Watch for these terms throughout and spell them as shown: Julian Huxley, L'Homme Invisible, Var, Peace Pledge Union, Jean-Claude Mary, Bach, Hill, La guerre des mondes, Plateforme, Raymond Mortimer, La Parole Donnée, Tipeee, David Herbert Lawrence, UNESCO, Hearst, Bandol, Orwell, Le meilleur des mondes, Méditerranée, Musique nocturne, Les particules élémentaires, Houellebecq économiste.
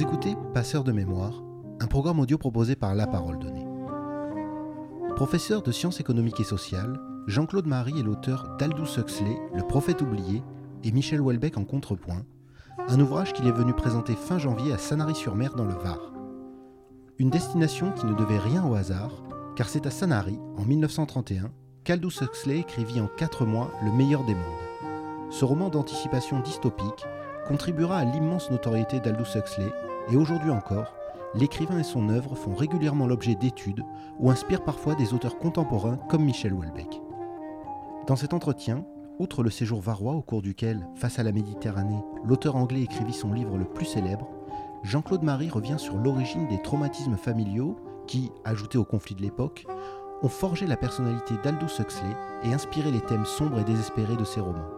Vous écoutez Passeur de mémoire, un programme audio proposé par La Parole Donnée. Professeur de sciences économiques et sociales, Jean-Claude Mary est l'auteur d'Aldous Huxley, Le prophète oublié, et Michel Houellebecq en Contrepoint, un ouvrage qu'il est venu présenter fin janvier à Sanary-sur-Mer dans le Var. Une destination qui ne devait rien au hasard, car c'est à Sanary, en 1931, qu'Aldous Huxley écrivit en 4 mois Le meilleur des mondes. Ce roman d'anticipation dystopique contribuera à l'immense notoriété d'Aldous Huxley, et aujourd'hui encore, l'écrivain et son œuvre font régulièrement l'objet d'études ou inspirent parfois des auteurs contemporains comme Michel Houellebecq. Dans cet entretien, outre le séjour varois au cours duquel, face à la Méditerranée, l'auteur anglais écrivit son livre le plus célèbre, Jean-Claude Mary revient sur l'origine des traumatismes familiaux qui, ajoutés aux conflits de l'époque, ont forgé la personnalité d'Aldous Huxley et inspiré les thèmes sombres et désespérés de ses romans.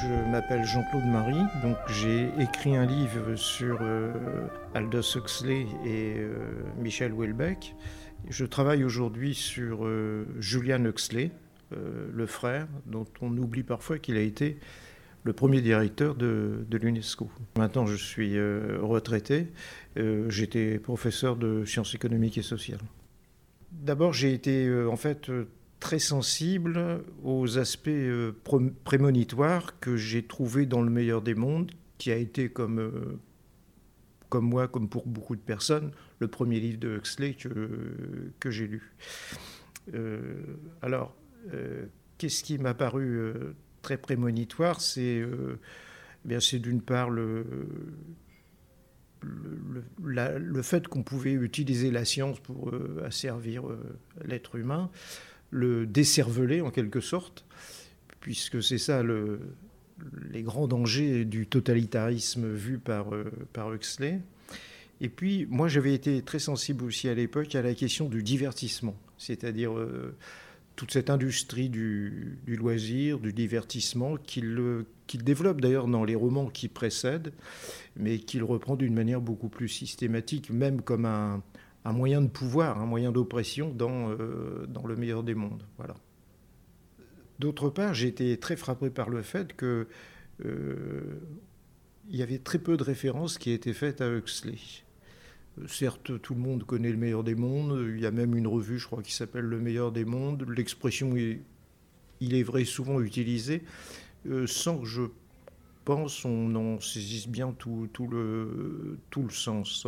Je m'appelle Jean-Claude Mary, donc j'ai écrit un livre sur Aldous Huxley et Michel Houellebecq. Je travaille aujourd'hui sur Julian Huxley, le frère, dont on oublie parfois qu'il a été le premier directeur de l'UNESCO. Maintenant, je suis retraité. J'étais professeur de sciences économiques et sociales. D'abord, j'ai été très sensible aux aspects prémonitoires que j'ai trouvés dans Le meilleur des mondes, qui a été, comme moi, comme pour beaucoup de personnes, le premier livre de Huxley que j'ai lu. Qu'est-ce qui m'a paru très prémonitoire ? C'est d'une part le fait qu'on pouvait utiliser la science pour asservir l'être humain, le décerveler en quelque sorte, puisque c'est ça les grands dangers du totalitarisme vu par Huxley. Et puis, moi, j'avais été très sensible aussi à l'époque à la question du divertissement, c'est-à-dire toute cette industrie du loisir, du divertissement, qu'il développe d'ailleurs dans les romans qui précèdent, mais qu'il reprend d'une manière beaucoup plus systématique, même comme un moyen de pouvoir, un moyen d'oppression dans Le meilleur des mondes. Voilà. D'autre part, j'ai été très frappé par le fait que il y avait très peu de références qui étaient faites à Huxley. Certes, tout le monde connaît Le meilleur des mondes. Il y a même une revue, je crois, qui s'appelle Le meilleur des mondes. L'expression, il est vrai, souvent utilisée, sans que je pense on en saisisse bien tout le sens.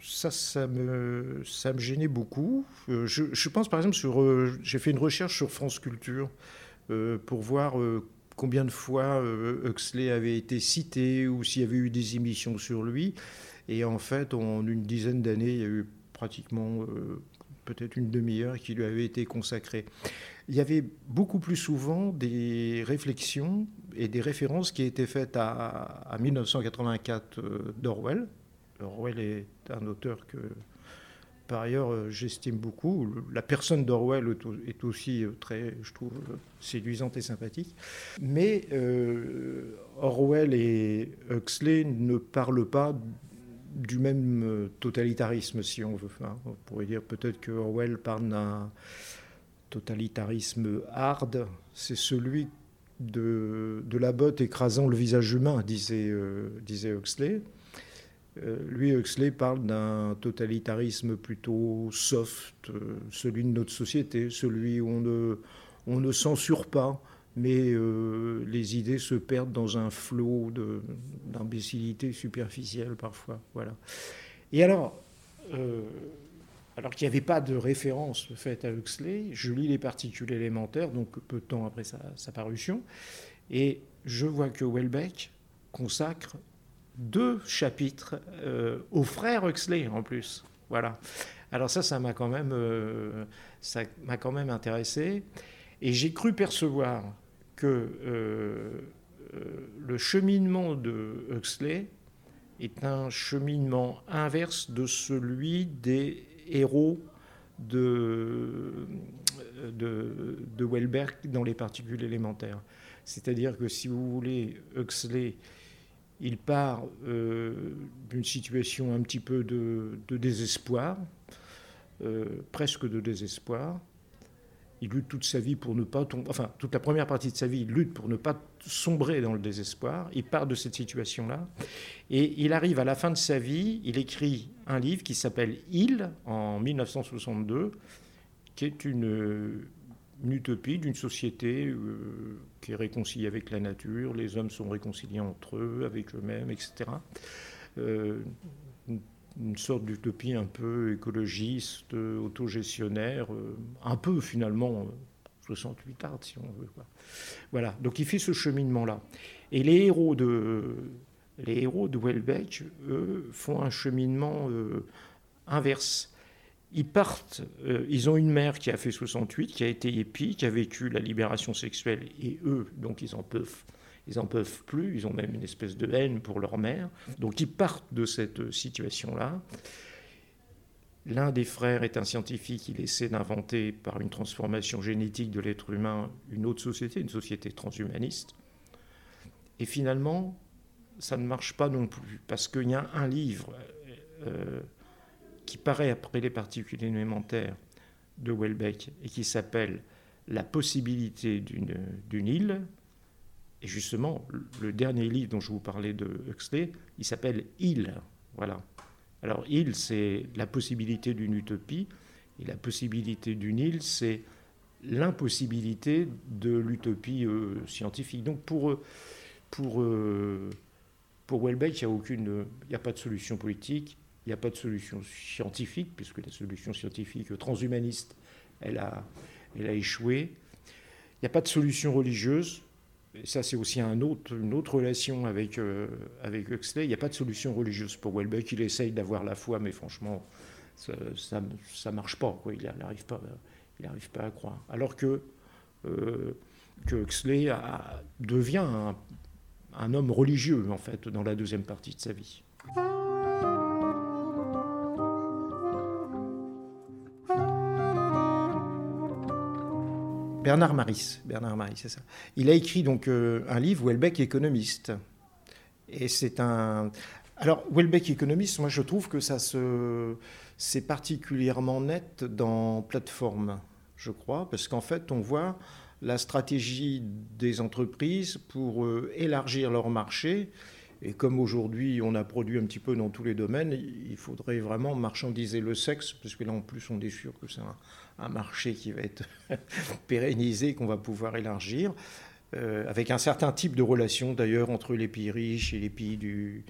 Ça me gênait beaucoup. Je pense, par exemple, j'ai fait une recherche sur France Culture pour voir combien de fois Huxley avait été cité ou s'il y avait eu des émissions sur lui. Et en fait, en une dizaine d'années, il y a eu pratiquement peut-être une demi-heure qui lui avait été consacrée. Il y avait beaucoup plus souvent des réflexions et des références qui étaient faites à 1984 d'Orwell. Orwell est un auteur que, par ailleurs, j'estime beaucoup. La personne d'Orwell est aussi très, je trouve, séduisante et sympathique. Mais Orwell et Huxley ne parlent pas du même totalitarisme, si on veut. On pourrait dire peut-être que Orwell parle d'un totalitarisme hard. C'est celui de la botte écrasant le visage humain, disait Huxley. Lui, Huxley, parle d'un totalitarisme plutôt soft, celui de notre société, celui où on ne censure pas, mais les idées se perdent dans un flot d'imbécillité superficielle parfois. Voilà. Et alors qu'il n'y avait pas de référence faite à Huxley, je lis Les particules élémentaires, donc peu de temps après sa parution, et je vois que Houellebecq consacre 2 chapitres aux frères Huxley en plus. Voilà. Alors ça m'a quand même intéressé, et j'ai cru percevoir que le cheminement de Huxley est un cheminement inverse de celui des héros de Houellebecq dans Les particules élémentaires. C'est-à-dire que, si vous voulez, Huxley, il part d'une situation un petit peu de désespoir, presque de désespoir, Il lutte toute sa vie pour ne pas tomber... Enfin, toute la première partie de sa vie, il lutte pour ne pas sombrer dans le désespoir. Il part de cette situation-là. Et il arrive à la fin de sa vie, il écrit un livre qui s'appelle « Île » en 1962, qui est une utopie d'une société qui est réconciliée avec la nature. Les hommes sont réconciliés entre eux, avec eux-mêmes, etc. Une sorte d'utopie un peu écologiste, autogestionnaire, un peu finalement 68 arts, si on veut. Voilà, donc il fait ce cheminement-là. Et les héros de Houellebecq, eux, font un cheminement inverse. Ils partent, ils ont une mère qui a fait 68, qui a été hippie, qui a vécu la libération sexuelle, et eux, donc ils n'en peuvent plus, ils ont même une espèce de haine pour leur mère. Donc ils partent de cette situation-là. L'un des frères est un scientifique, il essaie d'inventer par une transformation génétique de l'être humain une autre société, une société transhumaniste. Et finalement, ça ne marche pas non plus, parce qu'il y a un livre qui paraît après les particules élémentaires de Houellebecq et qui s'appelle « La possibilité d'une île ». Et justement, le dernier livre dont je vous parlais de Huxley, il s'appelle « Île ». Voilà. Alors « Île », c'est la possibilité d'une utopie, et la possibilité d'une île, c'est l'impossibilité de l'utopie scientifique. Donc pour Houellebecq, il n'y a pas de solution politique, il n'y a pas de solution scientifique, puisque la solution scientifique transhumaniste, elle a échoué. Il n'y a pas de solution religieuse. Et ça, c'est aussi une autre relation avec Huxley. Il n'y a pas de solution religieuse pour Houellebecq. Il essaye d'avoir la foi, mais franchement, ça ne marche pas, quoi. Il n'arrive pas à croire. Alors que Huxley devient un homme religieux, en fait, dans la deuxième partie de sa vie. Bernard Maris, c'est ça. Il a écrit donc un livre, Houellebecq économiste. Et c'est un... Alors, Houellebecq économiste, moi je trouve que c'est particulièrement net dans Plateforme, je crois, parce qu'en fait, on voit la stratégie des entreprises pour élargir leur marché. Et comme aujourd'hui, on a produit un petit peu dans tous les domaines, il faudrait vraiment marchandiser le sexe, parce que là, en plus, on est sûr que c'est un marché qui va être pérennisé, qu'on va pouvoir élargir, avec un certain type de relation, d'ailleurs, entre les pays riches et les pays du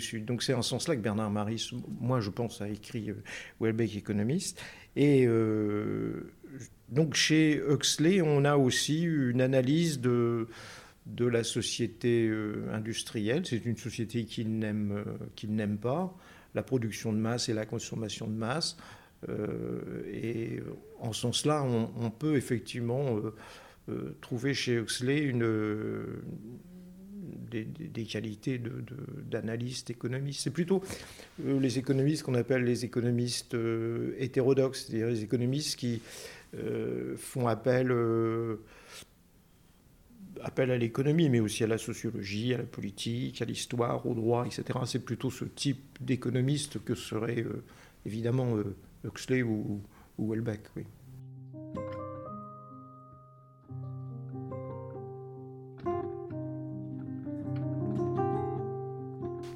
Sud. Donc c'est en ce sens-là que Bernard Maris, moi, je pense, a écrit Houellebecq économiste. Et donc chez Huxley, on a aussi une analyse de la société industrielle. C'est une société qu'il n'aime pas, la production de masse et la consommation de masse. Et en ce sens-là, on peut effectivement trouver chez Huxley des qualités d'analyste économiste. C'est plutôt les économistes qu'on appelle les économistes hétérodoxes, c'est-à-dire les économistes qui font appel à l'économie, mais aussi à la sociologie, à la politique, à l'histoire, au droit, etc. C'est plutôt ce type d'économiste que serait évidemment Huxley ou Houellebecq. Oui.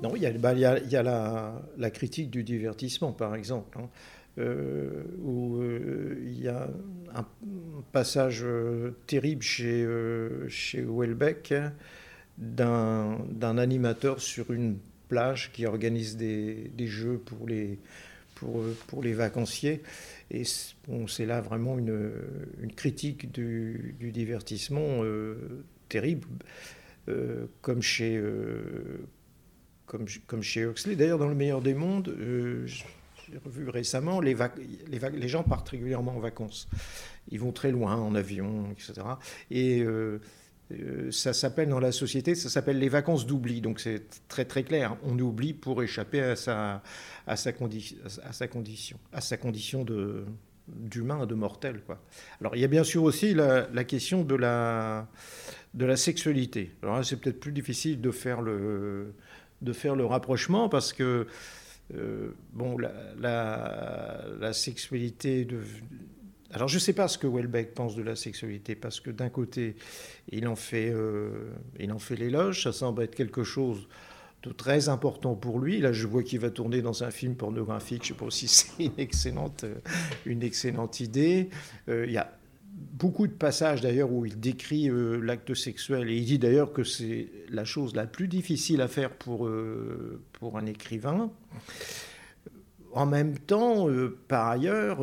Non, il y a la critique du divertissement, par exemple, hein, où il y a un passage terrible chez Houellebecq d'un animateur sur une plage qui organise des jeux pour les vacanciers. Et c'est là vraiment une critique du divertissement terrible, comme chez Huxley. D'ailleurs, dans Le meilleur des mondes, j'ai revu récemment, les gens partent régulièrement en vacances. Ils vont très loin en avion, etc. Et ça s'appelle dans la société, ça s'appelle les vacances d'oubli. Donc c'est très très clair. On oublie pour échapper à sa condition d'humain, de mortel, quoi. Alors il y a bien sûr aussi la question de la sexualité. Alors là, c'est peut-être plus difficile de faire le rapprochement parce que la sexualité Alors je ne sais pas ce que Houellebecq pense de la sexualité, parce que d'un côté, il en fait l'éloge, ça semble être quelque chose de très important pour lui. Là, je vois qu'il va tourner dans un film pornographique, je ne sais pas si c'est une excellente idée. Il y a beaucoup de passages d'ailleurs où il décrit l'acte sexuel, et il dit d'ailleurs que c'est la chose la plus difficile à faire pour un écrivain. En même temps, par ailleurs,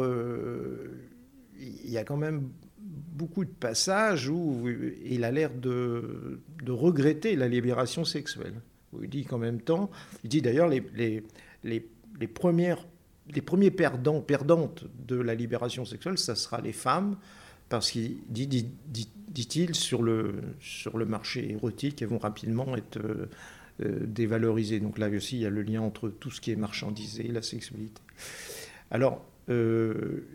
il y a quand même beaucoup de passages où il a l'air de regretter la libération sexuelle. Il dit qu'en même temps, il dit d'ailleurs les premiers perdantes de la libération sexuelle, ça sera les femmes, parce qu'il dit-il sur le marché érotique, elles vont rapidement être dévalorisées. Donc là aussi, il y a le lien entre tout ce qui est marchandisé et la sexualité. Alors,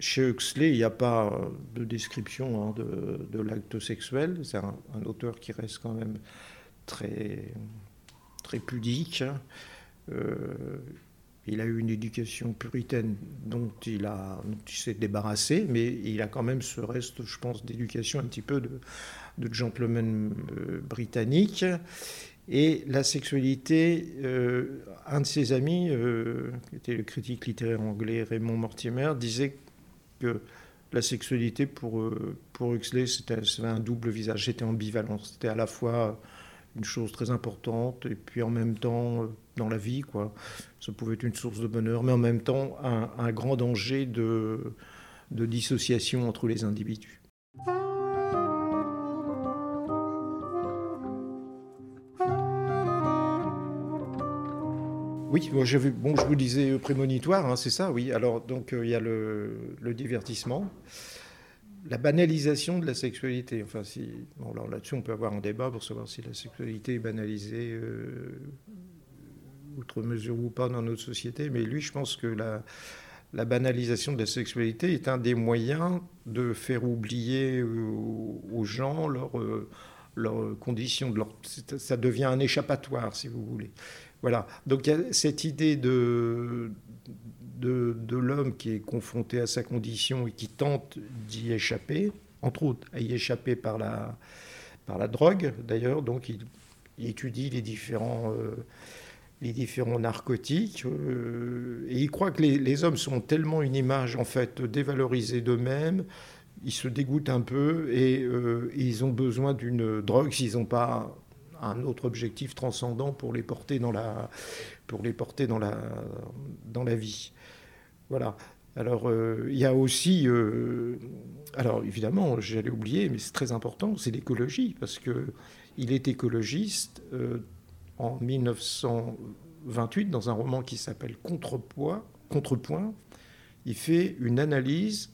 chez Huxley, il n'y a pas de description de l'acte sexuel. C'est un auteur qui reste quand même très, très pudique. Il a eu une éducation puritaine dont il s'est débarrassé, mais il a quand même ce reste, je pense, d'éducation un petit peu de gentleman britannique. Et la sexualité, un de ses amis, qui était le critique littéraire anglais Raymond Mortimer, disait que la sexualité pour Huxley, c'était un double visage, c'était ambivalent, c'était à la fois une chose très importante, et puis en même temps, dans la vie, quoi. Ça pouvait être une source de bonheur, mais en même temps, un grand danger de dissociation entre les individus. Oui, je vous disais prémonitoire, hein, c'est ça, oui. Alors, donc, il y a le divertissement. La banalisation de la sexualité. Enfin, alors là-dessus, on peut avoir un débat pour savoir si la sexualité est banalisée outre mesure ou pas dans notre société. Mais lui, je pense que la banalisation de la sexualité est un des moyens de faire oublier aux gens leurs conditions. Ça devient un échappatoire, si vous voulez. Voilà. Donc, il y a cette idée de l'homme qui est confronté à sa condition et qui tente d'y échapper, entre autres, à y échapper par la drogue, d'ailleurs. Donc, il étudie les différents narcotiques. Et il croit que les hommes sont tellement une image, en fait, dévalorisée d'eux-mêmes. Ils se dégoûtent un peu et ils ont besoin d'une drogue s'ils n'ont pas un autre objectif transcendant pour les porter dans la vie. Voilà. Alors, il y a aussi... alors, évidemment, j'allais oublier, mais c'est très important, c'est l'écologie, parce qu'il est écologiste en 1928, dans un roman qui s'appelle Contrepoint. Il fait une analyse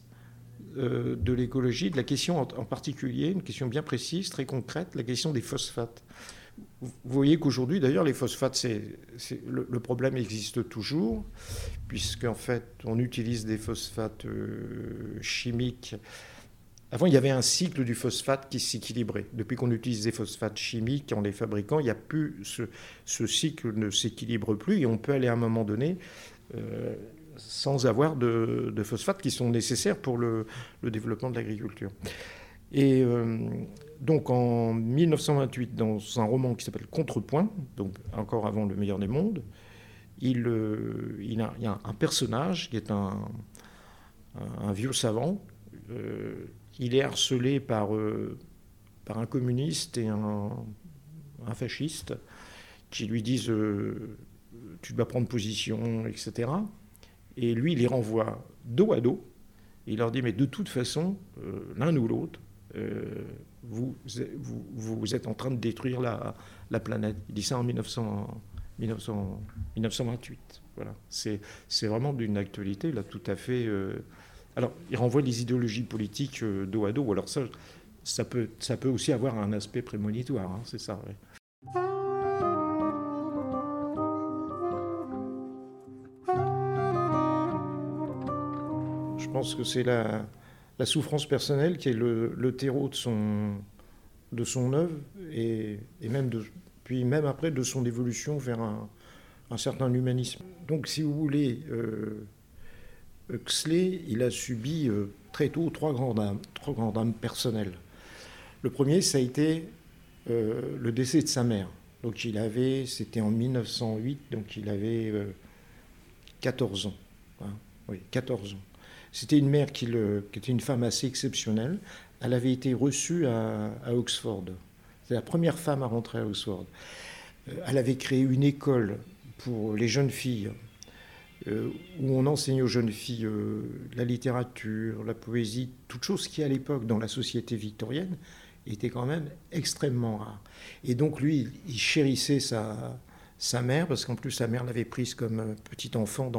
de l'écologie, de la question en particulier, une question bien précise, très concrète, la question des phosphates. Vous voyez qu'aujourd'hui, d'ailleurs, les phosphates, le problème existe toujours, puisqu'en fait, on utilise des phosphates chimiques. Avant, il y avait un cycle du phosphate qui s'équilibrait. Depuis qu'on utilise des phosphates chimiques en les fabriquant, il n'y a plus ce cycle ne s'équilibre plus, et on peut aller à un moment donné sans avoir de phosphates qui sont nécessaires pour le développement de l'agriculture. Et donc en 1928, dans un roman qui s'appelle Contrepoint, donc encore avant Le meilleur des mondes, il y a un personnage qui est un vieux savant. Il est harcelé par un communiste et un fasciste qui lui disent « tu dois prendre position », etc. Et lui, il les renvoie dos à dos. Il leur dit, mais de toute façon, l'un ou l'autre, vous êtes en train de détruire la planète. Il dit ça en 1928. Voilà. C'est vraiment d'une actualité, là, tout à fait... Alors, il renvoie les idéologies politiques dos à dos. Alors ça peut aussi avoir un aspect prémonitoire, hein, c'est ça, oui. Je pense que c'est la souffrance personnelle qui est le terreau de son œuvre et même puis même après de son évolution vers un certain humanisme. Donc si vous voulez, Huxley, il a subi très tôt trois grandes âmes personnelles. Le premier, ça a été le décès de sa mère. Donc c'était en 1908, donc il avait 14 ans. Hein, oui, 14 ans. C'était une mère qui était une femme assez exceptionnelle. Elle avait été reçue à Oxford. C'est la première femme à rentrer à Oxford. Elle avait créé une école pour les jeunes filles, où on enseignait aux jeunes filles la littérature, la poésie, toutes choses qui, à l'époque, dans la société victorienne, étaient quand même extrêmement rares. Et donc, lui, il chérissait sa mère, parce qu'en plus, sa mère l'avait prise comme petit enfant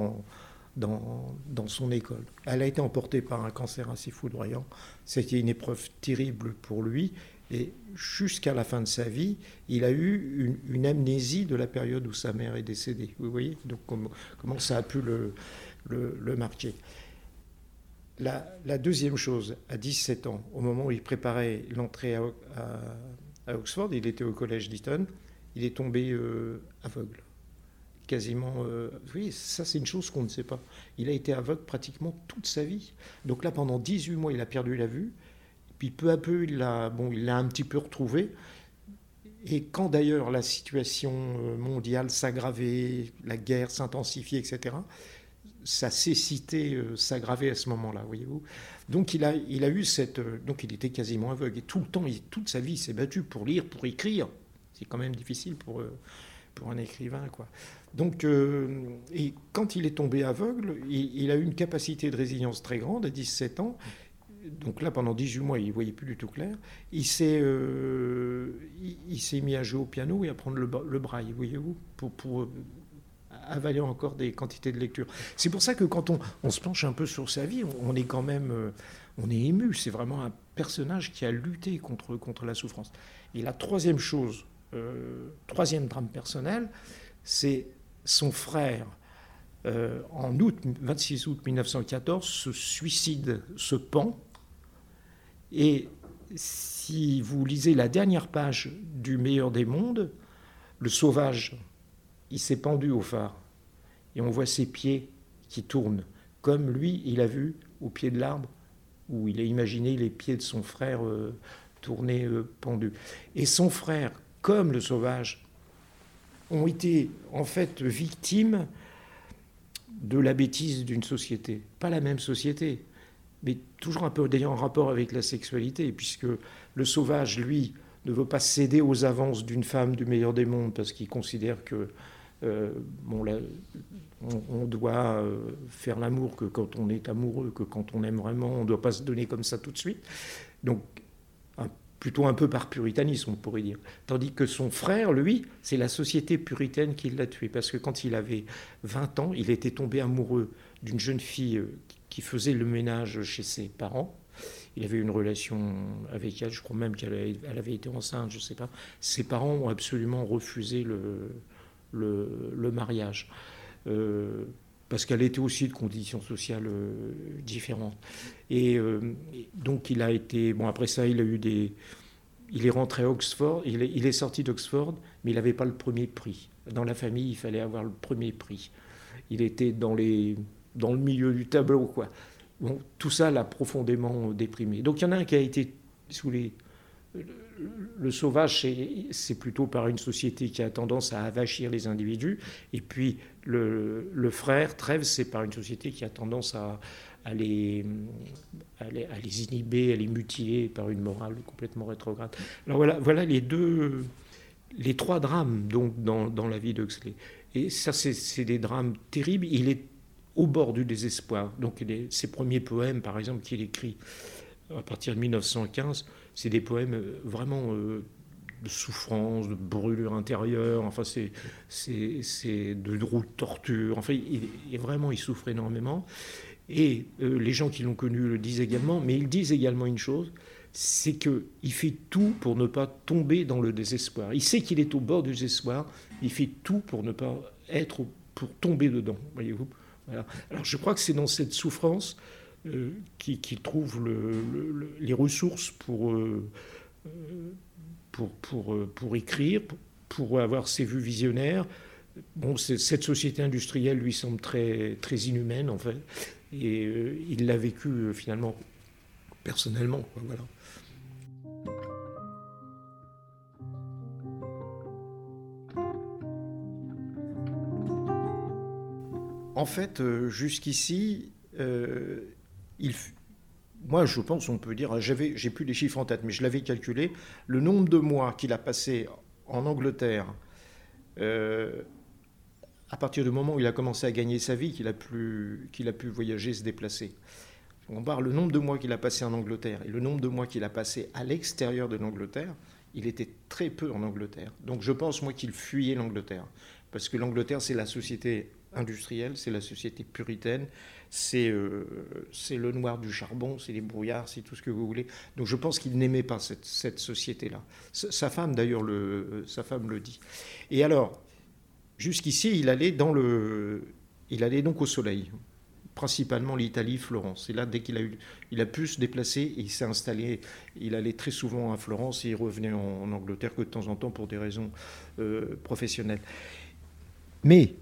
dans son école. Elle a été emportée par un cancer assez foudroyant. C'était une épreuve terrible pour lui. Et jusqu'à la fin de sa vie, il a eu une amnésie de la période où sa mère est décédée. Vous voyez donc comment ça a pu le marquer. La deuxième chose, à 17 ans, au moment où il préparait l'entrée à Oxford, il était au collège d'Eton, il est tombé aveugle. Quasiment... oui, ça c'est une chose qu'on ne sait pas. Il a été aveugle pratiquement toute sa vie. Donc là, pendant 18 mois, il a perdu la vue. Puis peu à peu, il l'a un petit peu retrouvé. Et quand d'ailleurs la situation mondiale s'aggravait, la guerre s'intensifiait, etc., sa cécité s'aggravait à ce moment-là, voyez-vous. Donc il a eu cette... donc il était quasiment aveugle. Et tout le temps, toute sa vie, il s'est battu pour lire, pour écrire. C'est quand même difficile pour un écrivain, quoi. Donc, et quand il est tombé aveugle, il a eu une capacité de résilience très grande à 17 ans. Donc là, pendant 18 mois, il ne voyait plus du tout clair. Il s'est mis à jouer au piano et à prendre le braille, voyez-vous, pour avaler encore des quantités de lecture. C'est pour ça que quand on se penche un peu sur sa vie, on est quand même... on est ému. C'est vraiment un personnage qui a lutté contre la souffrance. Et la troisième chose, troisième drame personnel, c'est son frère. En 26 août 1914, se suicide, se pend. Et si vous lisez la dernière page du « meilleur des mondes », le sauvage, il s'est pendu au phare. Et on voit ses pieds qui tournent, comme lui, il a vu au pied de l'arbre, où il a imaginé les pieds de son frère tourner pendus. Et son frère, comme le sauvage, ont été en fait victimes de la bêtise d'une société. Pas la même société, mais toujours un peu d'ailleurs en rapport avec la sexualité, puisque le sauvage, lui, ne veut pas céder aux avances d'une femme du meilleur des mondes, parce qu'il considère que on doit faire l'amour que quand on est amoureux, que quand on aime vraiment, on ne doit pas se donner comme ça tout de suite. Donc, plutôt un peu par puritanisme, on pourrait dire. Tandis que son frère, lui, c'est la société puritaine qui l'a tué. Parce que quand il avait 20 ans, il était tombé amoureux d'une jeune fille qui faisait le ménage chez ses parents. Il avait une relation avec elle, je crois même qu'elle avait été enceinte, je ne sais pas. Ses parents ont absolument refusé le mariage. Parce qu'elle était aussi de conditions sociales différentes. Et donc, il a été... Bon, après ça, il a eu des... Il est rentré à Oxford, il est sorti d'Oxford, mais il n'avait pas le premier prix. Dans la famille, il fallait avoir le premier prix. Il était dans le milieu du tableau, quoi. Bon, tout ça l'a profondément déprimé. Donc, il y en a un qui a été sous les... Le sauvage, c'est plutôt par une société qui a tendance à avachir les individus. Et puis le frère, Trèves, c'est par une société qui a tendance à les inhiber, à les mutiler par une morale complètement rétrograde. Alors voilà les trois drames donc, dans la vie d'Huxley. Et ça, c'est des drames terribles. Il est au bord du désespoir. Donc ses premiers poèmes, par exemple, qu'il écrit à partir de 1915... C'est des poèmes vraiment de souffrance, de brûlure intérieure, enfin c'est de route torture. Enfin, il souffre énormément. Et les gens qui l'ont connu le disent également, mais ils disent également une chose, c'est qu'il fait tout pour ne pas tomber dans le désespoir. Il sait qu'il est au bord du désespoir, il fait tout pour ne pas pour tomber dedans, voyez-vous. Voilà. Alors je crois que c'est dans cette souffrance qui trouve les ressources pour écrire, pour avoir ses vues visionnaires. Bon, cette société industrielle lui semble très, très inhumaine, en fait. Et il l'a vécu finalement personnellement, quoi, voilà. En fait, jusqu'ici, moi, je pense, on peut dire, j'ai plus les chiffres en tête, mais je l'avais calculé, le nombre de mois qu'il a passé en Angleterre, à partir du moment où il a commencé à gagner sa vie, qu'il a pu voyager, se déplacer. On barre le nombre de mois qu'il a passé en Angleterre et le nombre de mois qu'il a passé à l'extérieur de l'Angleterre, il était très peu en Angleterre. Donc je pense, moi, qu'il fuyait l'Angleterre. Parce que l'Angleterre, c'est la société industrielle, c'est la société puritaine, c'est le noir du charbon, c'est les brouillards, c'est tout ce que vous voulez. Donc je pense qu'il n'aimait pas cette société-là. Sa femme, d'ailleurs, sa femme le dit. Et alors, jusqu'ici, il allait donc au soleil, principalement l'Italie, Florence. Et là, dès qu'il a pu se déplacer, et il s'est installé, il allait très souvent à Florence et il revenait en Angleterre que de temps en temps pour des raisons professionnelles. Mais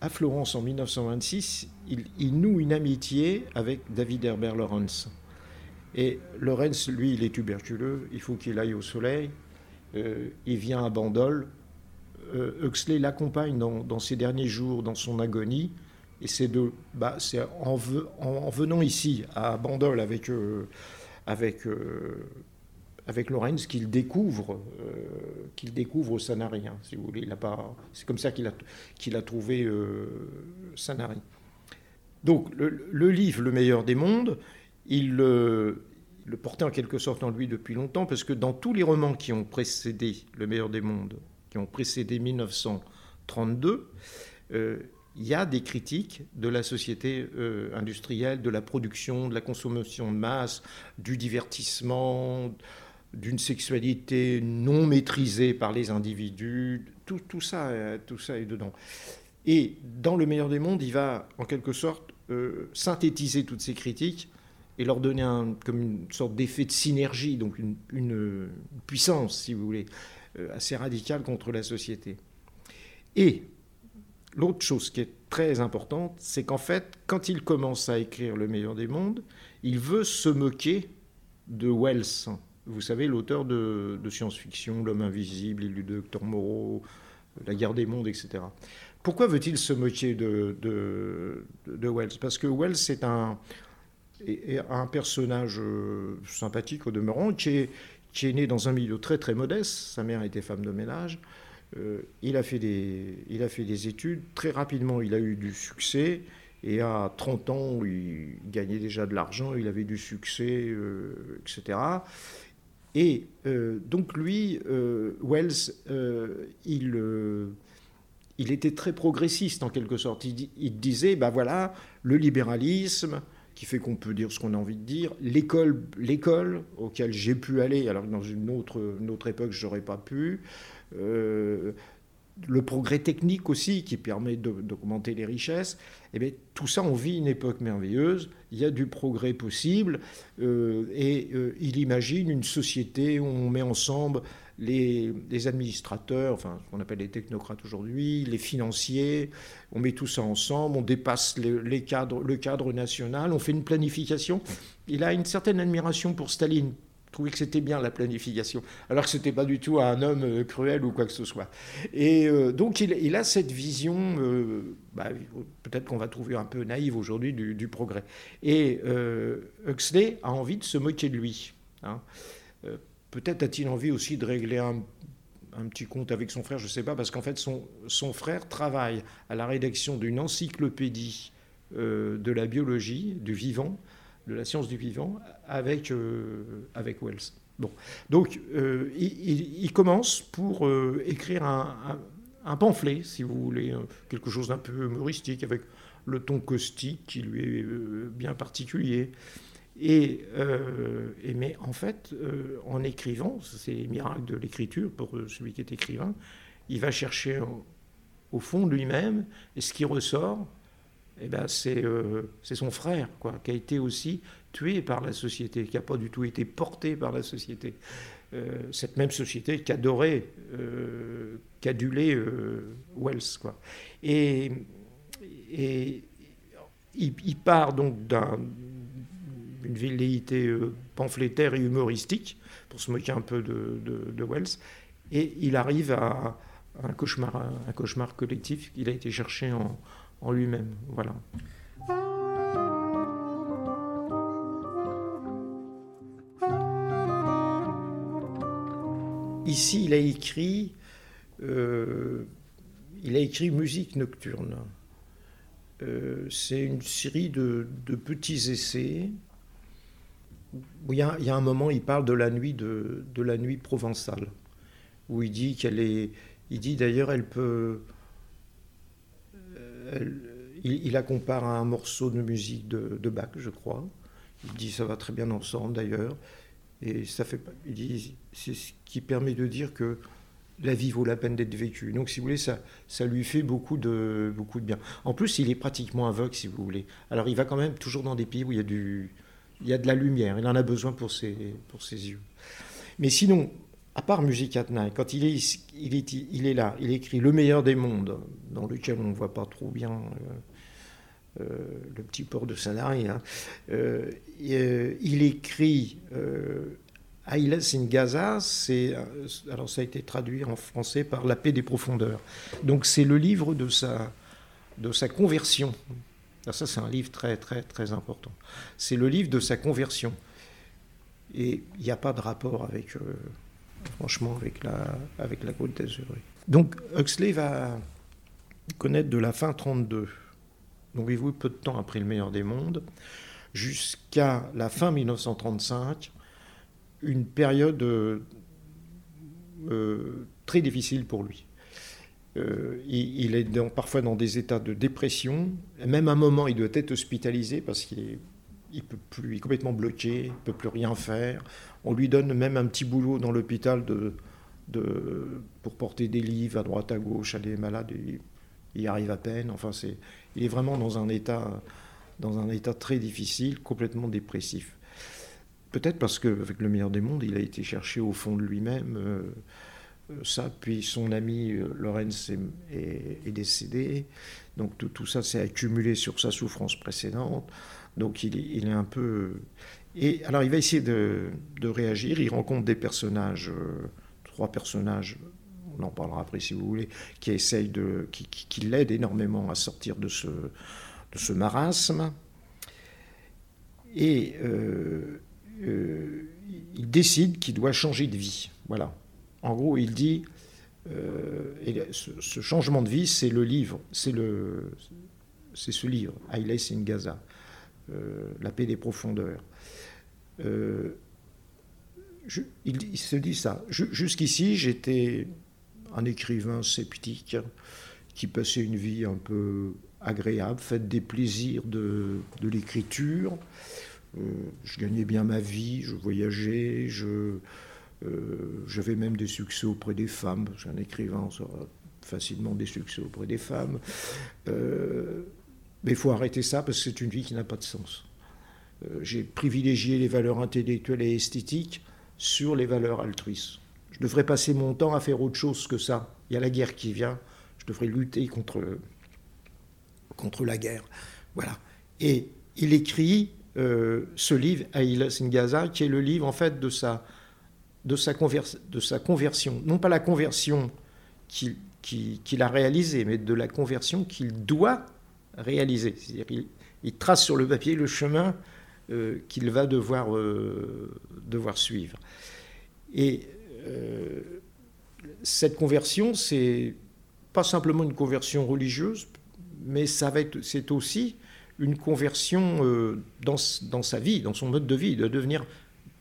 à Florence, en 1926, il noue une amitié avec David Herbert Lawrence. Et Lawrence, lui, il est tuberculeux, il faut qu'il aille au soleil, il vient à Bandol. Huxley l'accompagne dans ses derniers jours, dans son agonie, et c'est en venant ici, à Bandol, avec Lawrence, qu'il découvre au Sanary, hein, si vous voulez. C'est comme ça qu'il a trouvé Sanary. Donc, le livre « Le meilleur des mondes », il le portait en quelque sorte en lui depuis longtemps, parce que dans tous les romans qui ont précédé « Le meilleur des mondes », qui ont précédé 1932, il y a des critiques de la société industrielle, de la production, de la consommation de masse, du divertissement, d'une sexualité non maîtrisée par les individus. Tout ça est dedans. Et dans Le meilleur des mondes, il va en quelque sorte synthétiser toutes ces critiques et leur donner comme une sorte d'effet de synergie, donc une puissance, si vous voulez, assez radicale contre la société. Et l'autre chose qui est très importante, c'est qu'en fait, quand il commence à écrire « Le meilleur des mondes », il veut se moquer de Wells. Vous savez, l'auteur de science-fiction, « L'homme invisible », il lit de Dr Moreau, « La guerre des mondes », etc. Pourquoi veut-il se moquer de Wells ? Parce que Wells est un personnage sympathique au demeurant qui est né dans un milieu très très modeste. Sa mère était femme de ménage. Il a fait des études. Très rapidement, il a eu du succès. Et à 30 ans, il gagnait déjà de l'argent. Il avait du succès, etc. Et donc lui, Wells, il était très progressiste en quelque sorte. Il disait, ben voilà, le libéralisme, qui fait qu'on peut dire ce qu'on a envie de dire, l'école auquel j'ai pu aller, alors que dans une autre époque, je n'aurais pas pu, le progrès technique aussi, qui permet d'augmenter les richesses, eh bien, tout ça, on vit une époque merveilleuse, il y a du progrès possible, il imagine une société où on met ensemble les administrateurs, enfin, ce qu'on appelle les technocrates aujourd'hui, les financiers, on met tout ça ensemble, on dépasse le cadre national, on fait une planification. Il a une certaine admiration pour Staline, il trouvait que c'était bien la planification, alors que ce n'était pas du tout un homme cruel ou quoi que ce soit. Et donc il a cette vision, peut-être qu'on va trouver un peu naïve aujourd'hui, du progrès. Et Huxley a envie de se moquer de lui, hein. Peut-être a-t-il envie aussi de régler un petit compte avec son frère, je ne sais pas, parce qu'en fait, son frère travaille à la rédaction d'une encyclopédie de la biologie, du vivant, de la science du vivant, avec Wells. Bon. Donc, il commence pour écrire un pamphlet, si vous voulez, quelque chose d'un peu humoristique, avec le ton caustique qui lui est bien particulier. Mais en fait, en écrivant, c'est les miracles de l'écriture pour celui qui est écrivain, il va chercher au fond de lui-même, et ce qui ressort, eh ben, c'est son frère, quoi, qui a été aussi tué par la société, qui n'a pas du tout été porté par la société. Cette même société qu'adorait, qu'adulait Wells, quoi. Et il part donc une velléité pamphlétaire et humoristique, pour se moquer un peu de Wells, et il arrive à un cauchemar collectif qu'il a été chercher en lui-même. Voilà. Ici, il a écrit Musique nocturne. C'est une série de petits essais où il y a un moment, il parle de la nuit provençale, où il dit qu'elle est. Il dit d'ailleurs, elle peut. Il la compare à un morceau de musique de Bach, je crois. Il dit ça va très bien ensemble d'ailleurs, et ça fait. Il dit c'est ce qui permet de dire que la vie vaut la peine d'être vécue. Donc, si vous voulez, ça lui fait beaucoup de bien. En plus, il est pratiquement aveugle, si vous voulez. Alors, il va quand même toujours dans des pays où il y a de la lumière. Il en a besoin pour ses yeux. Mais sinon, à part Musique at Night, quand il est là, il écrit Le meilleur des mondes, dans lequel on ne voit pas trop bien le petit port de Sanary. Hein. Il écrit... Eyeless in Gaza, alors ça a été traduit en français par La Paix des Profondeurs. Donc c'est le livre de sa conversion. Alors ça c'est un livre très très très important. C'est le livre de sa conversion. Et il n'y a pas de rapport avec franchement avec la Côte d'Azur. Donc Huxley va connaître de la fin 1932. Donc voyez-vous, peu de temps après Le meilleur des mondes, jusqu'à la fin 1935. Une période très difficile pour lui. Il est parfois dans des états de dépression. Même à un moment, il doit être hospitalisé parce qu'il est complètement bloqué, il ne peut plus rien faire. On lui donne même un petit boulot dans l'hôpital pour porter des livres à droite, à gauche, à des malades. Il y arrive à peine. Enfin, il est vraiment dans un état très difficile, complètement dépressif. Peut-être parce qu'avec Le meilleur des mondes, il a été chercher au fond de lui-même ça. Puis son ami Lawrence est décédé. Donc tout ça s'est accumulé sur sa souffrance précédente. Donc il est un peu... Et alors il va essayer de réagir. Il rencontre des personnages, trois personnages, on en parlera après si vous voulez, qui l'aident énormément à sortir de ce marasme. Et... il décide qu'il doit changer de vie. Voilà. En gros, il dit... et ce changement de vie, c'est le livre. C'est ce livre, Eyeless in Gaza, La Paix des Profondeurs. Il se dit ça. Jusqu'ici, j'étais un écrivain sceptique qui passait une vie un peu agréable, faite des plaisirs de l'écriture... je gagnais bien ma vie, je voyageais, j'avais même des succès auprès des femmes, parce qu'un écrivain aura facilement des succès auprès des femmes. Mais il faut arrêter ça, parce que c'est une vie qui n'a pas de sens. J'ai privilégié les valeurs intellectuelles et esthétiques sur les valeurs altruistes. Je devrais passer mon temps à faire autre chose que ça. Il y a la guerre qui vient, je devrais lutter contre la guerre. Voilà. Et il écrit... ce livre, Eyeless in Gaza, qui est le livre en fait de sa conversion. Non pas la conversion qu'il a réalisée, mais de la conversion qu'il doit réaliser. C'est-à-dire il trace sur le papier le chemin qu'il va devoir suivre. Et cette conversion, c'est pas simplement une conversion religieuse, mais c'est aussi... une conversion dans sa vie, dans son mode de vie. Il doit devenir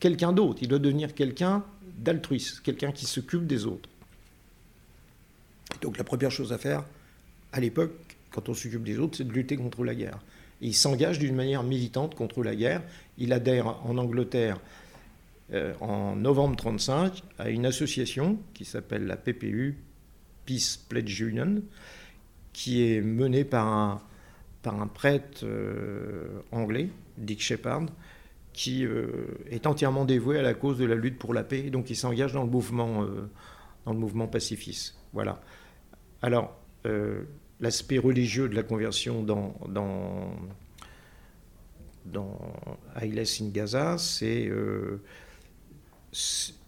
quelqu'un d'autre, il doit devenir quelqu'un d'altruiste, quelqu'un qui s'occupe des autres. Donc la première chose à faire, à l'époque, quand on s'occupe des autres, c'est de lutter contre la guerre. Et il s'engage d'une manière militante contre la guerre. Il adhère en Angleterre, en novembre 1935, à une association qui s'appelle la PPU, Peace Pledge Union, qui est menée par un prêtre anglais, Dick Sheppard, qui est entièrement dévoué à la cause de la lutte pour la paix. Donc il s'engage dans le mouvement pacifiste. Voilà. Alors, l'aspect religieux de la conversion dans dans Eyeless in Gaza, c'est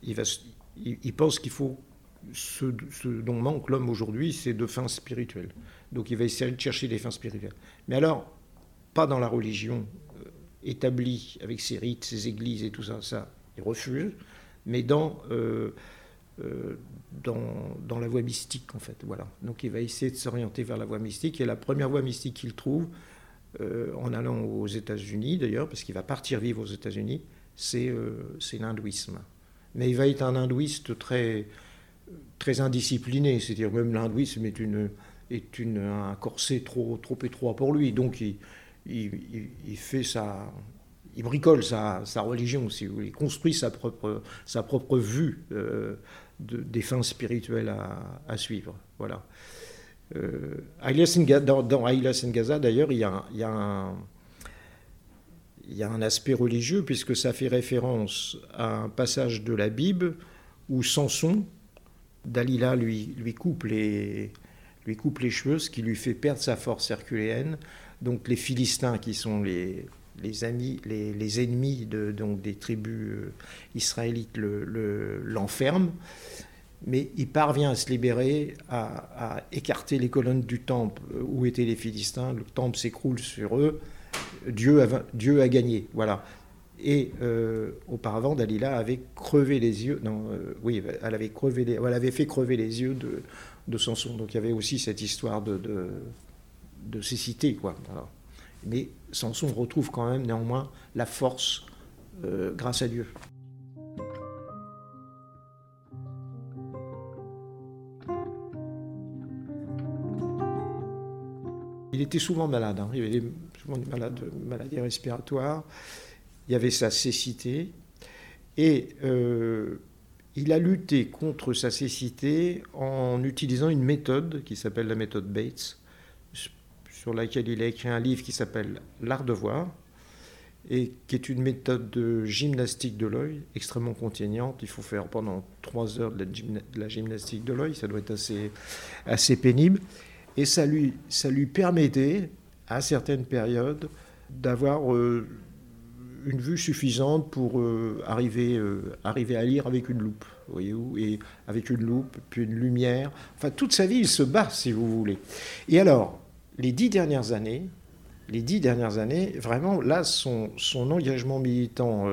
il pense qu'il faut ce dont manque l'homme aujourd'hui, c'est de fins spirituelles. Donc il va essayer de chercher des fins spirituelles. Mais alors, pas dans la religion établie avec ses rites, ses églises et tout ça, ça il refuse, mais dans la voie mystique, en fait. Voilà. Donc il va essayer de s'orienter vers la voie mystique. Et la première voie mystique qu'il trouve, en allant aux États-Unis d'ailleurs, parce qu'il va partir vivre aux États-Unis, c'est l'hindouisme. Mais il va être un hindouiste très, très indiscipliné. C'est-à-dire même l'hindouisme est un corset trop étroit pour lui. Donc il fait sa... Il bricole sa religion, si vous voulez. Il construit sa propre vue des fins spirituelles à suivre. Voilà. Dans Eyeless in Gaza, d'ailleurs, il y a un aspect religieux, puisque ça fait référence à un passage de la Bible où Samson, Dalila lui coupe les cheveux, ce qui lui fait perdre sa force herculéenne. Donc les Philistins, qui sont les ennemis des tribus israélites, l'enferment, mais il parvient à se libérer, à écarter les colonnes du temple où étaient les Philistins. Le temple s'écroule sur eux. Dieu a gagné. Voilà. Et auparavant, Dalila avait crevé les yeux. Elle avait fait crever les yeux de Samson. Donc il y avait aussi cette histoire de cécité, quoi. Alors, mais Samson retrouve quand même néanmoins la force grâce à Dieu. Il était souvent malade, hein. Il avait souvent des maladies respiratoires, il y avait sa cécité, et il a lutté contre sa cécité en utilisant une méthode qui s'appelle la méthode Bates, sur laquelle il a écrit un livre qui s'appelle « L'art de voir » et qui est une méthode de gymnastique de l'œil extrêmement contraignante. Il faut faire pendant 3 heures de la gymnastique de l'œil, ça doit être assez pénible. Et ça lui permettait, à certaines périodes, d'avoir une vue suffisante pour arriver à lire avec une loupe, voyez-vous, et avec une loupe, puis une lumière. Enfin, toute sa vie, il se bat, si vous voulez. Et alors, Les 10 dernières années, vraiment, là, son engagement militant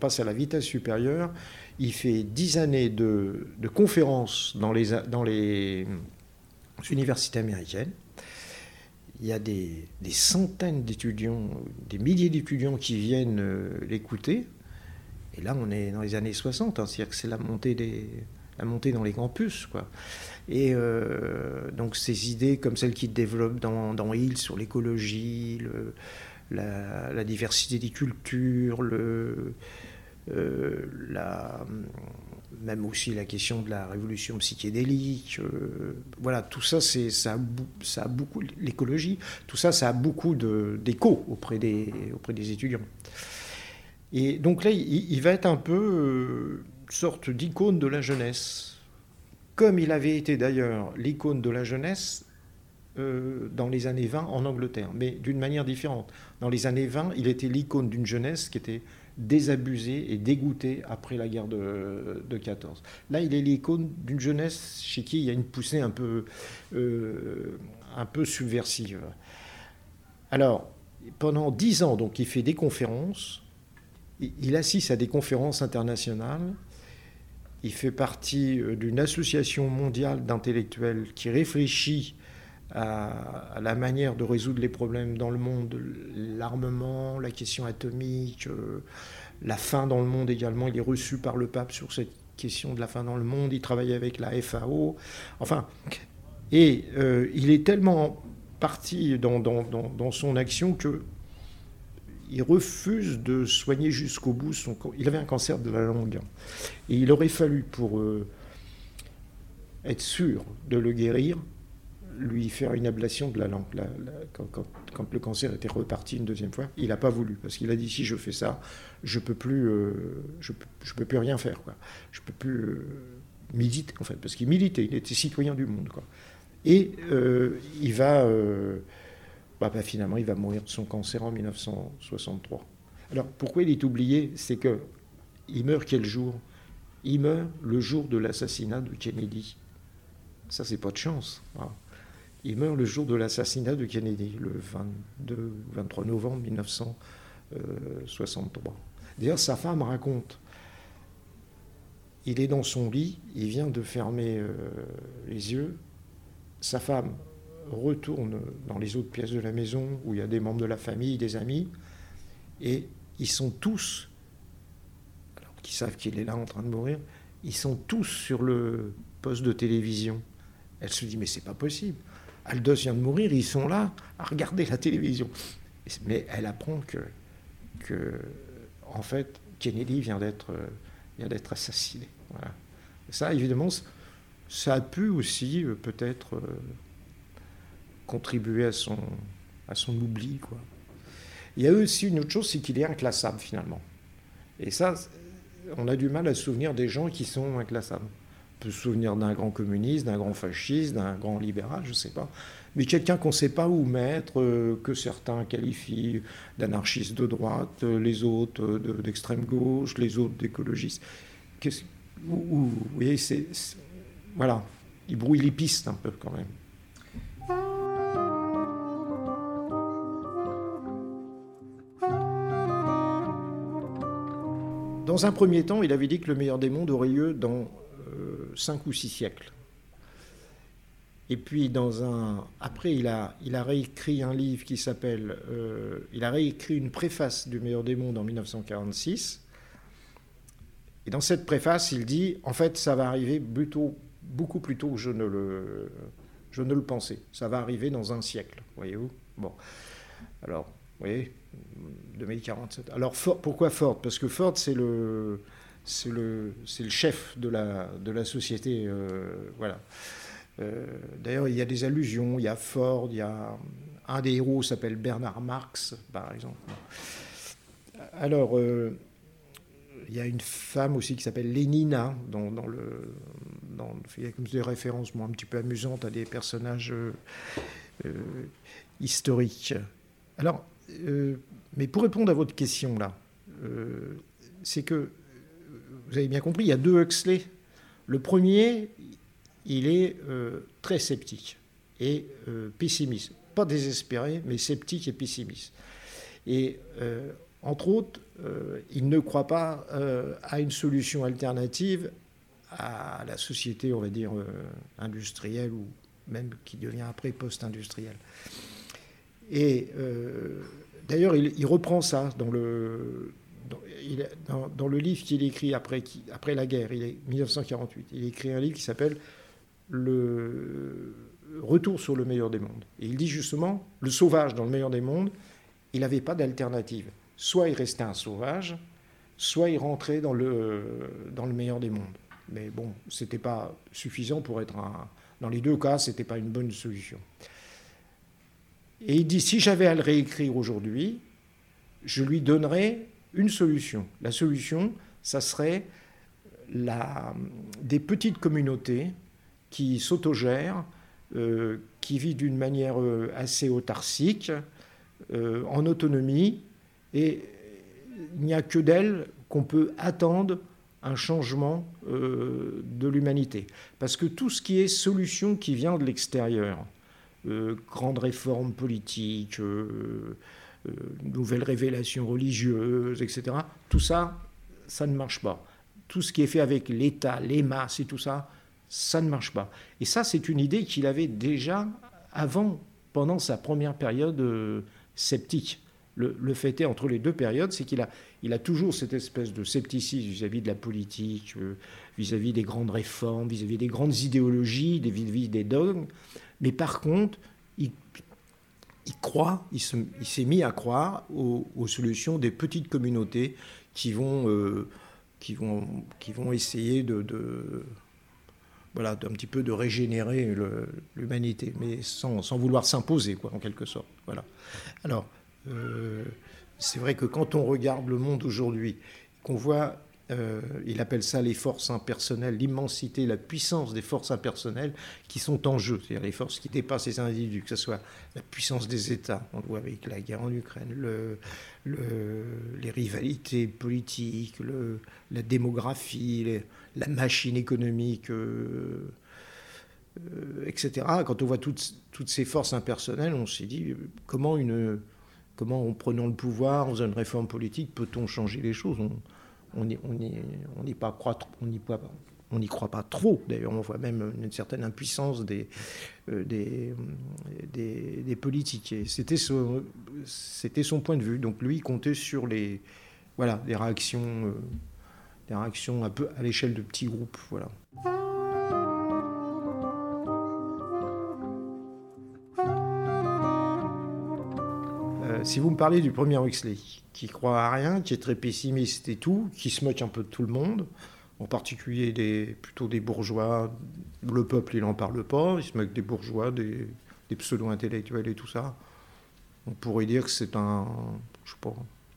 passe à la vitesse supérieure. Il fait 10 années de conférences dans les universités américaines. Il y a des centaines d'étudiants, des milliers d'étudiants qui viennent l'écouter. Et là, on est dans les années 60, hein, c'est-à-dire que c'est la montée dans les campus, quoi. Et donc ces idées comme celles qu'il développe dans Hill sur l'écologie, la diversité des cultures, même aussi la question de la révolution psychédélique, voilà, tout ça, ça a beaucoup, l'écologie, tout ça, ça a beaucoup d'écho auprès des étudiants. Et donc là, il va être un peu... sorte d'icône de la jeunesse, comme il avait été d'ailleurs l'icône de la jeunesse dans les années 20 en Angleterre, mais d'une manière différente. Dans les années 20, il était l'icône d'une jeunesse qui était désabusée et dégoûtée après la guerre de 14. Là, il est l'icône d'une jeunesse chez qui il y a une poussée un peu subversive. Alors, pendant 10 ans, donc, il fait des conférences, il assiste à des conférences internationales. Il fait partie d'une association mondiale d'intellectuels qui réfléchit à la manière de résoudre les problèmes dans le monde, l'armement, la question atomique, la faim dans le monde également. Il est reçu par le pape sur cette question de la faim dans le monde. Il travaille avec la FAO. Enfin, et il est tellement parti dans son action que il refuse de soigner jusqu'au bout son... Il avait un cancer de la langue. Et il aurait fallu, pour être sûr de le guérir, lui faire une ablation de la langue. Quand le cancer était reparti une deuxième fois, il n'a pas voulu. Parce qu'il a dit, si je fais ça, je peux plus rien faire, quoi. Je ne peux plus militer, en fait. Parce qu'il militait, il était citoyen du monde, quoi. Et il va... Bah, finalement, il va mourir de son cancer en 1963. Alors, pourquoi il est oublié? C'est qu'il meurt quel jour? Il meurt le jour de l'assassinat de Kennedy. Ça, c'est pas de chance. Hein. Il meurt le jour de l'assassinat de Kennedy, le 22 ou 23 novembre 1963. D'ailleurs, sa femme raconte. Il est dans son lit, il vient de fermer les yeux. Sa femme retourne dans les autres pièces de la maison où il y a des membres de la famille, des amis, et ils sont tous, alors qu'ils savent qu'il est là en train de mourir, ils sont tous sur le poste de télévision. Elle se dit, mais c'est pas possible. Aldous vient de mourir, ils sont là à regarder la télévision. Mais elle apprend que en fait, Kennedy vient d'être assassiné. Voilà. Ça, évidemment, ça a pu aussi peut-être contribuer à son oubli, quoi. Il y a aussi une autre chose, c'est qu'il est inclassable, finalement. Et ça, on a du mal à se souvenir des gens qui sont inclassables. On peut se souvenir d'un grand communiste, d'un grand fasciste, d'un grand libéral, je ne sais pas. Mais quelqu'un qu'on ne sait pas où mettre, que certains qualifient d'anarchiste de droite, les autres d'extrême gauche, les autres d'écologistes. Vous voyez, voilà, il brouille les pistes un peu quand même. Dans un premier temps, il avait dit que le meilleur des mondes aurait lieu dans 5 ou 6 siècles. Et puis, après, il a réécrit un livre qui s'appelle... il a réécrit une préface du meilleur des mondes en 1946. Et dans cette préface, il dit, en fait, ça va arriver beaucoup plus tôt que je ne le pensais. Ça va arriver dans un siècle, voyez-vous. Bon, alors... Vous voyez, 2047. Alors, pourquoi Ford? Parce que Ford, c'est le chef de la société. Voilà. D'ailleurs, il y a des allusions. Il y a Ford, il y a un des héros s'appelle Bernard Marx, par exemple. Alors, il y a une femme aussi qui s'appelle Lénina, il y a comme des références un petit peu amusantes à des personnages historiques. Alors, mais pour répondre à votre question là, c'est que, vous avez bien compris, il y a 2 Huxley. Le premier, il est très sceptique et pessimiste. Pas désespéré, mais sceptique et pessimiste. Et entre autres, il ne croit pas à une solution alternative à la société, on va dire, industrielle ou même qui devient après post-industrielle. Et d'ailleurs, il reprend ça dans le livre qu'il écrit après la guerre, 1948. Il écrit un livre qui s'appelle « Le retour sur le meilleur des mondes ». Et il dit justement, le sauvage dans le meilleur des mondes, il n'avait pas d'alternative. Soit il restait un sauvage, soit il rentrait dans le meilleur des mondes. Mais bon, ce n'était pas suffisant pour être un... Dans les 2 cas, ce n'était pas une bonne solution. Et il dit, si j'avais à le réécrire aujourd'hui, je lui donnerais une solution. La solution, ça serait des petites communautés qui s'autogèrent, qui vivent d'une manière assez autarcique, en autonomie, et il n'y a que d'elles qu'on peut attendre un changement de l'humanité. Parce que tout ce qui est solution qui vient de l'extérieur, grande réforme politique, nouvelle révélation religieuse, etc. Tout ça, ça ne marche pas. Tout ce qui est fait avec l'État, les masses et tout ça, ça ne marche pas. Et ça, c'est une idée qu'il avait déjà avant, pendant sa première période sceptique. Le fait est, entre les 2 périodes, c'est qu'il a toujours cette espèce de scepticisme vis-à-vis de la politique, vis-à-vis des grandes réformes, vis-à-vis des grandes idéologies, vis-à-vis des dogmes. Mais par contre, il s'est mis à croire aux solutions des petites communautés qui vont essayer voilà, d'un petit peu de régénérer l'humanité, mais sans vouloir s'imposer, quoi, en quelque sorte. Voilà. Alors, c'est vrai que quand on regarde le monde aujourd'hui, qu'on voit Il appelle ça les forces impersonnelles, l'immensité, la puissance des forces impersonnelles qui sont en jeu, c'est-à-dire les forces qui dépassent les individus, que ce soit la puissance des États, on le voit avec la guerre en Ukraine, les rivalités politiques, la démographie, la machine économique, etc. Quand on voit toutes ces forces impersonnelles, on s'est dit comment en prenant le pouvoir, en faisant une réforme politique, peut-on changer les choses? On n'y croit pas trop. D'ailleurs, on voit même une certaine impuissance des politiques. Et c'était son point de vue. Donc lui, il comptait sur les réactions, un peu à l'échelle de petits groupes. Voilà. Si vous me parlez du premier Huxley, qui croit à rien, qui est très pessimiste et tout, qui se moque un peu de tout le monde, en particulier plutôt des bourgeois, le peuple il n'en parle pas, il se moque des bourgeois, des pseudo-intellectuels et tout ça, on pourrait dire que c'est un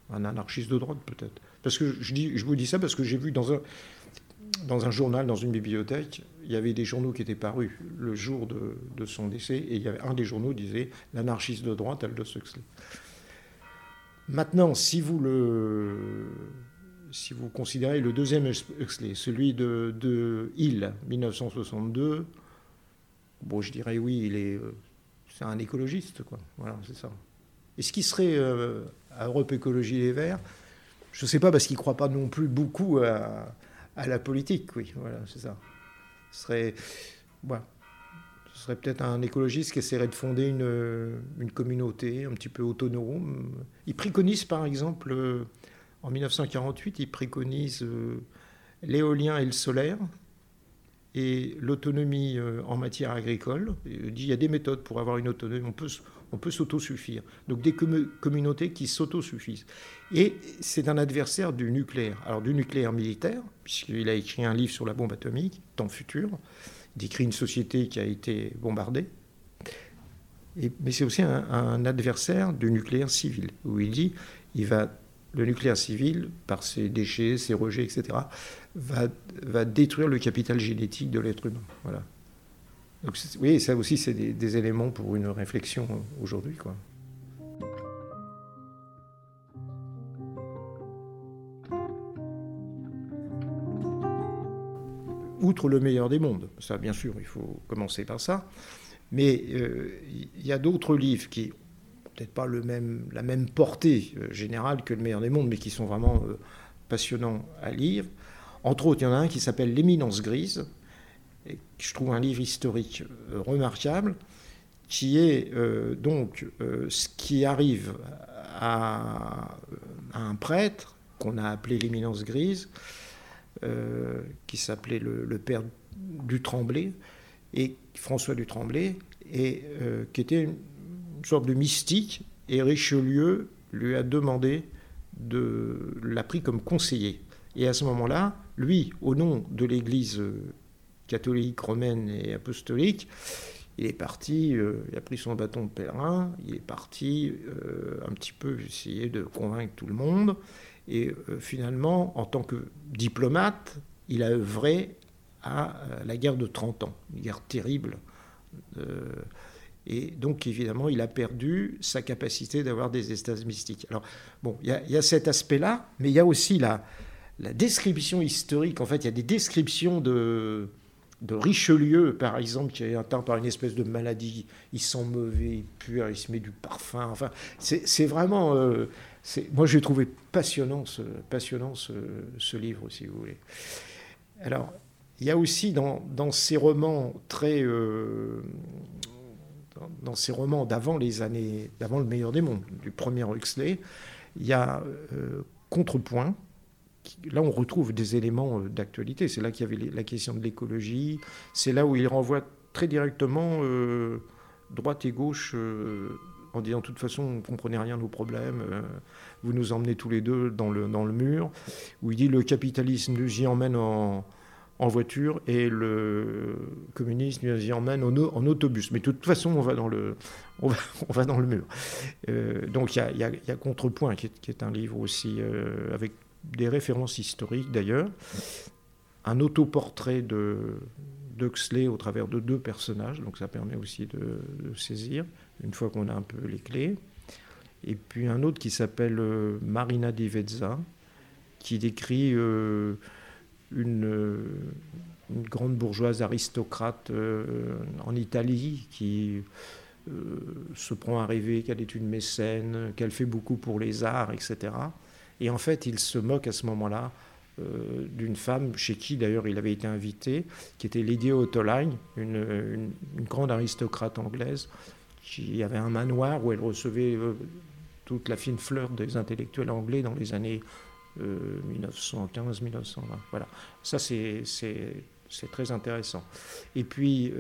anarchiste de droite peut-être. Parce que je vous dis ça parce que j'ai vu dans un journal, dans une bibliothèque, il y avait des journaux qui étaient parus le jour de son décès, et il y avait un des journaux qui disait « L'anarchiste de droite, Aldous Huxley ». Maintenant, si vous considérez le deuxième Huxley, celui de Hill, 1962, bon, je dirais oui, c'est un écologiste, quoi. Voilà, c'est ça. Et ce qui serait à Europe Écologie Les Verts, je ne sais pas, parce qu'il ne croit pas non plus beaucoup à la politique, oui, voilà, c'est ça. Ce serait peut-être un écologiste qui essaierait de fonder une communauté un petit peu autonome. Il préconise, par exemple, en 1948, il préconise l'éolien et le solaire et l'autonomie en matière agricole. Il dit qu'il y a des méthodes pour avoir une autonomie, on peut s'autosuffire. Donc des communautés qui s'autosuffisent. Et c'est un adversaire du nucléaire. Alors du nucléaire militaire, puisqu'il a écrit un livre sur la bombe atomique, Temps futur, décrit une société qui a été bombardée, mais c'est aussi un adversaire du nucléaire civil, où il dit le nucléaire civil, par ses déchets, ses rejets, etc., va détruire le capital génétique de l'être humain. Voilà. Donc, vous voyez, ça aussi, c'est des éléments pour une réflexion aujourd'hui, quoi. Outre le meilleur des mondes, ça bien sûr, il faut commencer par ça, mais il y a d'autres livres qui n'ont peut-être pas la même portée générale que le meilleur des mondes, mais qui sont vraiment passionnants à lire. Entre autres, il y en a un qui s'appelle L'éminence grise, et je trouve un livre historique remarquable, qui est ce qui arrive à un prêtre qu'on a appelé l'éminence grise, qui s'appelait le père du Tremblay, et François du Tremblay, et qui était une sorte de mystique, et Richelieu lui a demandé l'a pris comme conseiller. Et à ce moment-là, lui, au nom de l'Église catholique, romaine et apostolique, il est parti, il a pris son bâton de pèlerin, il est parti un petit peu essayer de convaincre tout le monde. Et finalement, en tant que diplomate, il a œuvré à la guerre de 30 ans, une guerre terrible. Et donc, évidemment, il a perdu sa capacité d'avoir des extases mystiques. Alors, bon, il y a cet aspect-là, mais il y a aussi la description historique. En fait, il y a des descriptions de Richelieu, par exemple, qui est atteint par une espèce de maladie. Il sent mauvais, il pue, il se met du parfum. Enfin, c'est vraiment... moi, j'ai trouvé passionnant ce livre, si vous voulez. Alors, il y a aussi dans ces romans dans ces romans d'avant le meilleur des mondes, du premier Huxley, il y a Contrepoint. Là, on retrouve des éléments d'actualité. C'est là qu'il y avait la question de l'écologie. C'est là où il renvoie très directement droite et gauche. En disant, de toute façon, on ne comprenait rien à nos problèmes, vous nous emmenez tous les deux dans le mur, où il dit le capitalisme nous y emmène en voiture et le communisme nous y emmène en autobus. Mais de toute façon, on va dans le mur. Donc il y a Contrepoint, qui est un livre aussi avec des références historiques d'ailleurs, un autoportrait d'Huxley au travers de 2 personnages, donc ça permet aussi de saisir, une fois qu'on a un peu les clés. Et puis un autre qui s'appelle Marina di Vezza, qui décrit une grande bourgeoise aristocrate en Italie qui se prend à rêver qu'elle est une mécène, qu'elle fait beaucoup pour les arts, etc. Et en fait, il se moque à ce moment-là d'une femme, chez qui d'ailleurs il avait été invité, qui était Lady Ottolani, une grande aristocrate anglaise, qui avait un manoir où elle recevait toute la fine fleur des intellectuels anglais dans les années 1915-1920. Voilà, ça c'est très intéressant. Et puis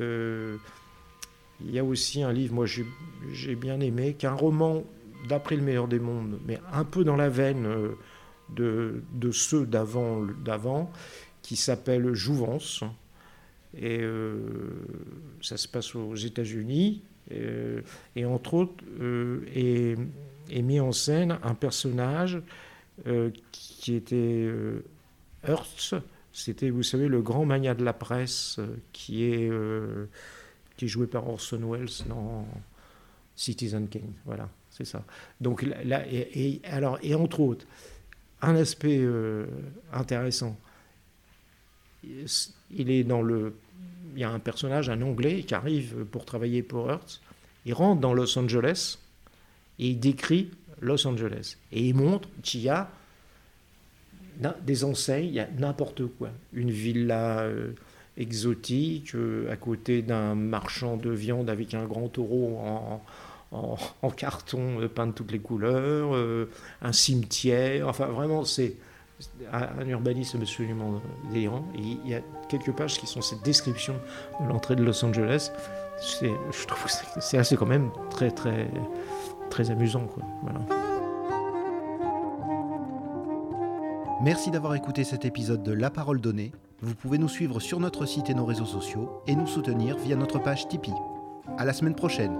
il y a aussi un livre, moi j'ai bien aimé, qui est un roman d'après Le meilleur des mondes, mais un peu dans la veine de ceux d'avant, qui s'appelle Jouvence, et ça se passe aux États-Unis, et entre autres est mis en scène un personnage qui était Hearst, c'était, vous savez, le grand magnat de la presse qui est joué par Orson Welles dans Citizen Kane. Voilà, c'est ça. Donc là, et entre autres, un aspect intéressant, il y a un personnage, un Anglais, qui arrive pour travailler pour Hearst. Il rentre dans Los Angeles et il décrit Los Angeles. Et il montre qu'il y a des enseignes, il y a n'importe quoi. Une villa exotique à côté d'un marchand de viande avec un grand taureau en carton peint de toutes les couleurs, un cimetière, enfin vraiment c'est un urbanisme absolument délirant. Et il y a quelques pages qui sont cette description de l'entrée de Los Angeles. Je trouve que c'est assez quand même très très très amusant, quoi. Voilà. Merci d'avoir écouté cet épisode de La Parole Donnée. Vous pouvez nous suivre sur notre site et nos réseaux sociaux et nous soutenir via notre page Tipeee. À la semaine prochaine.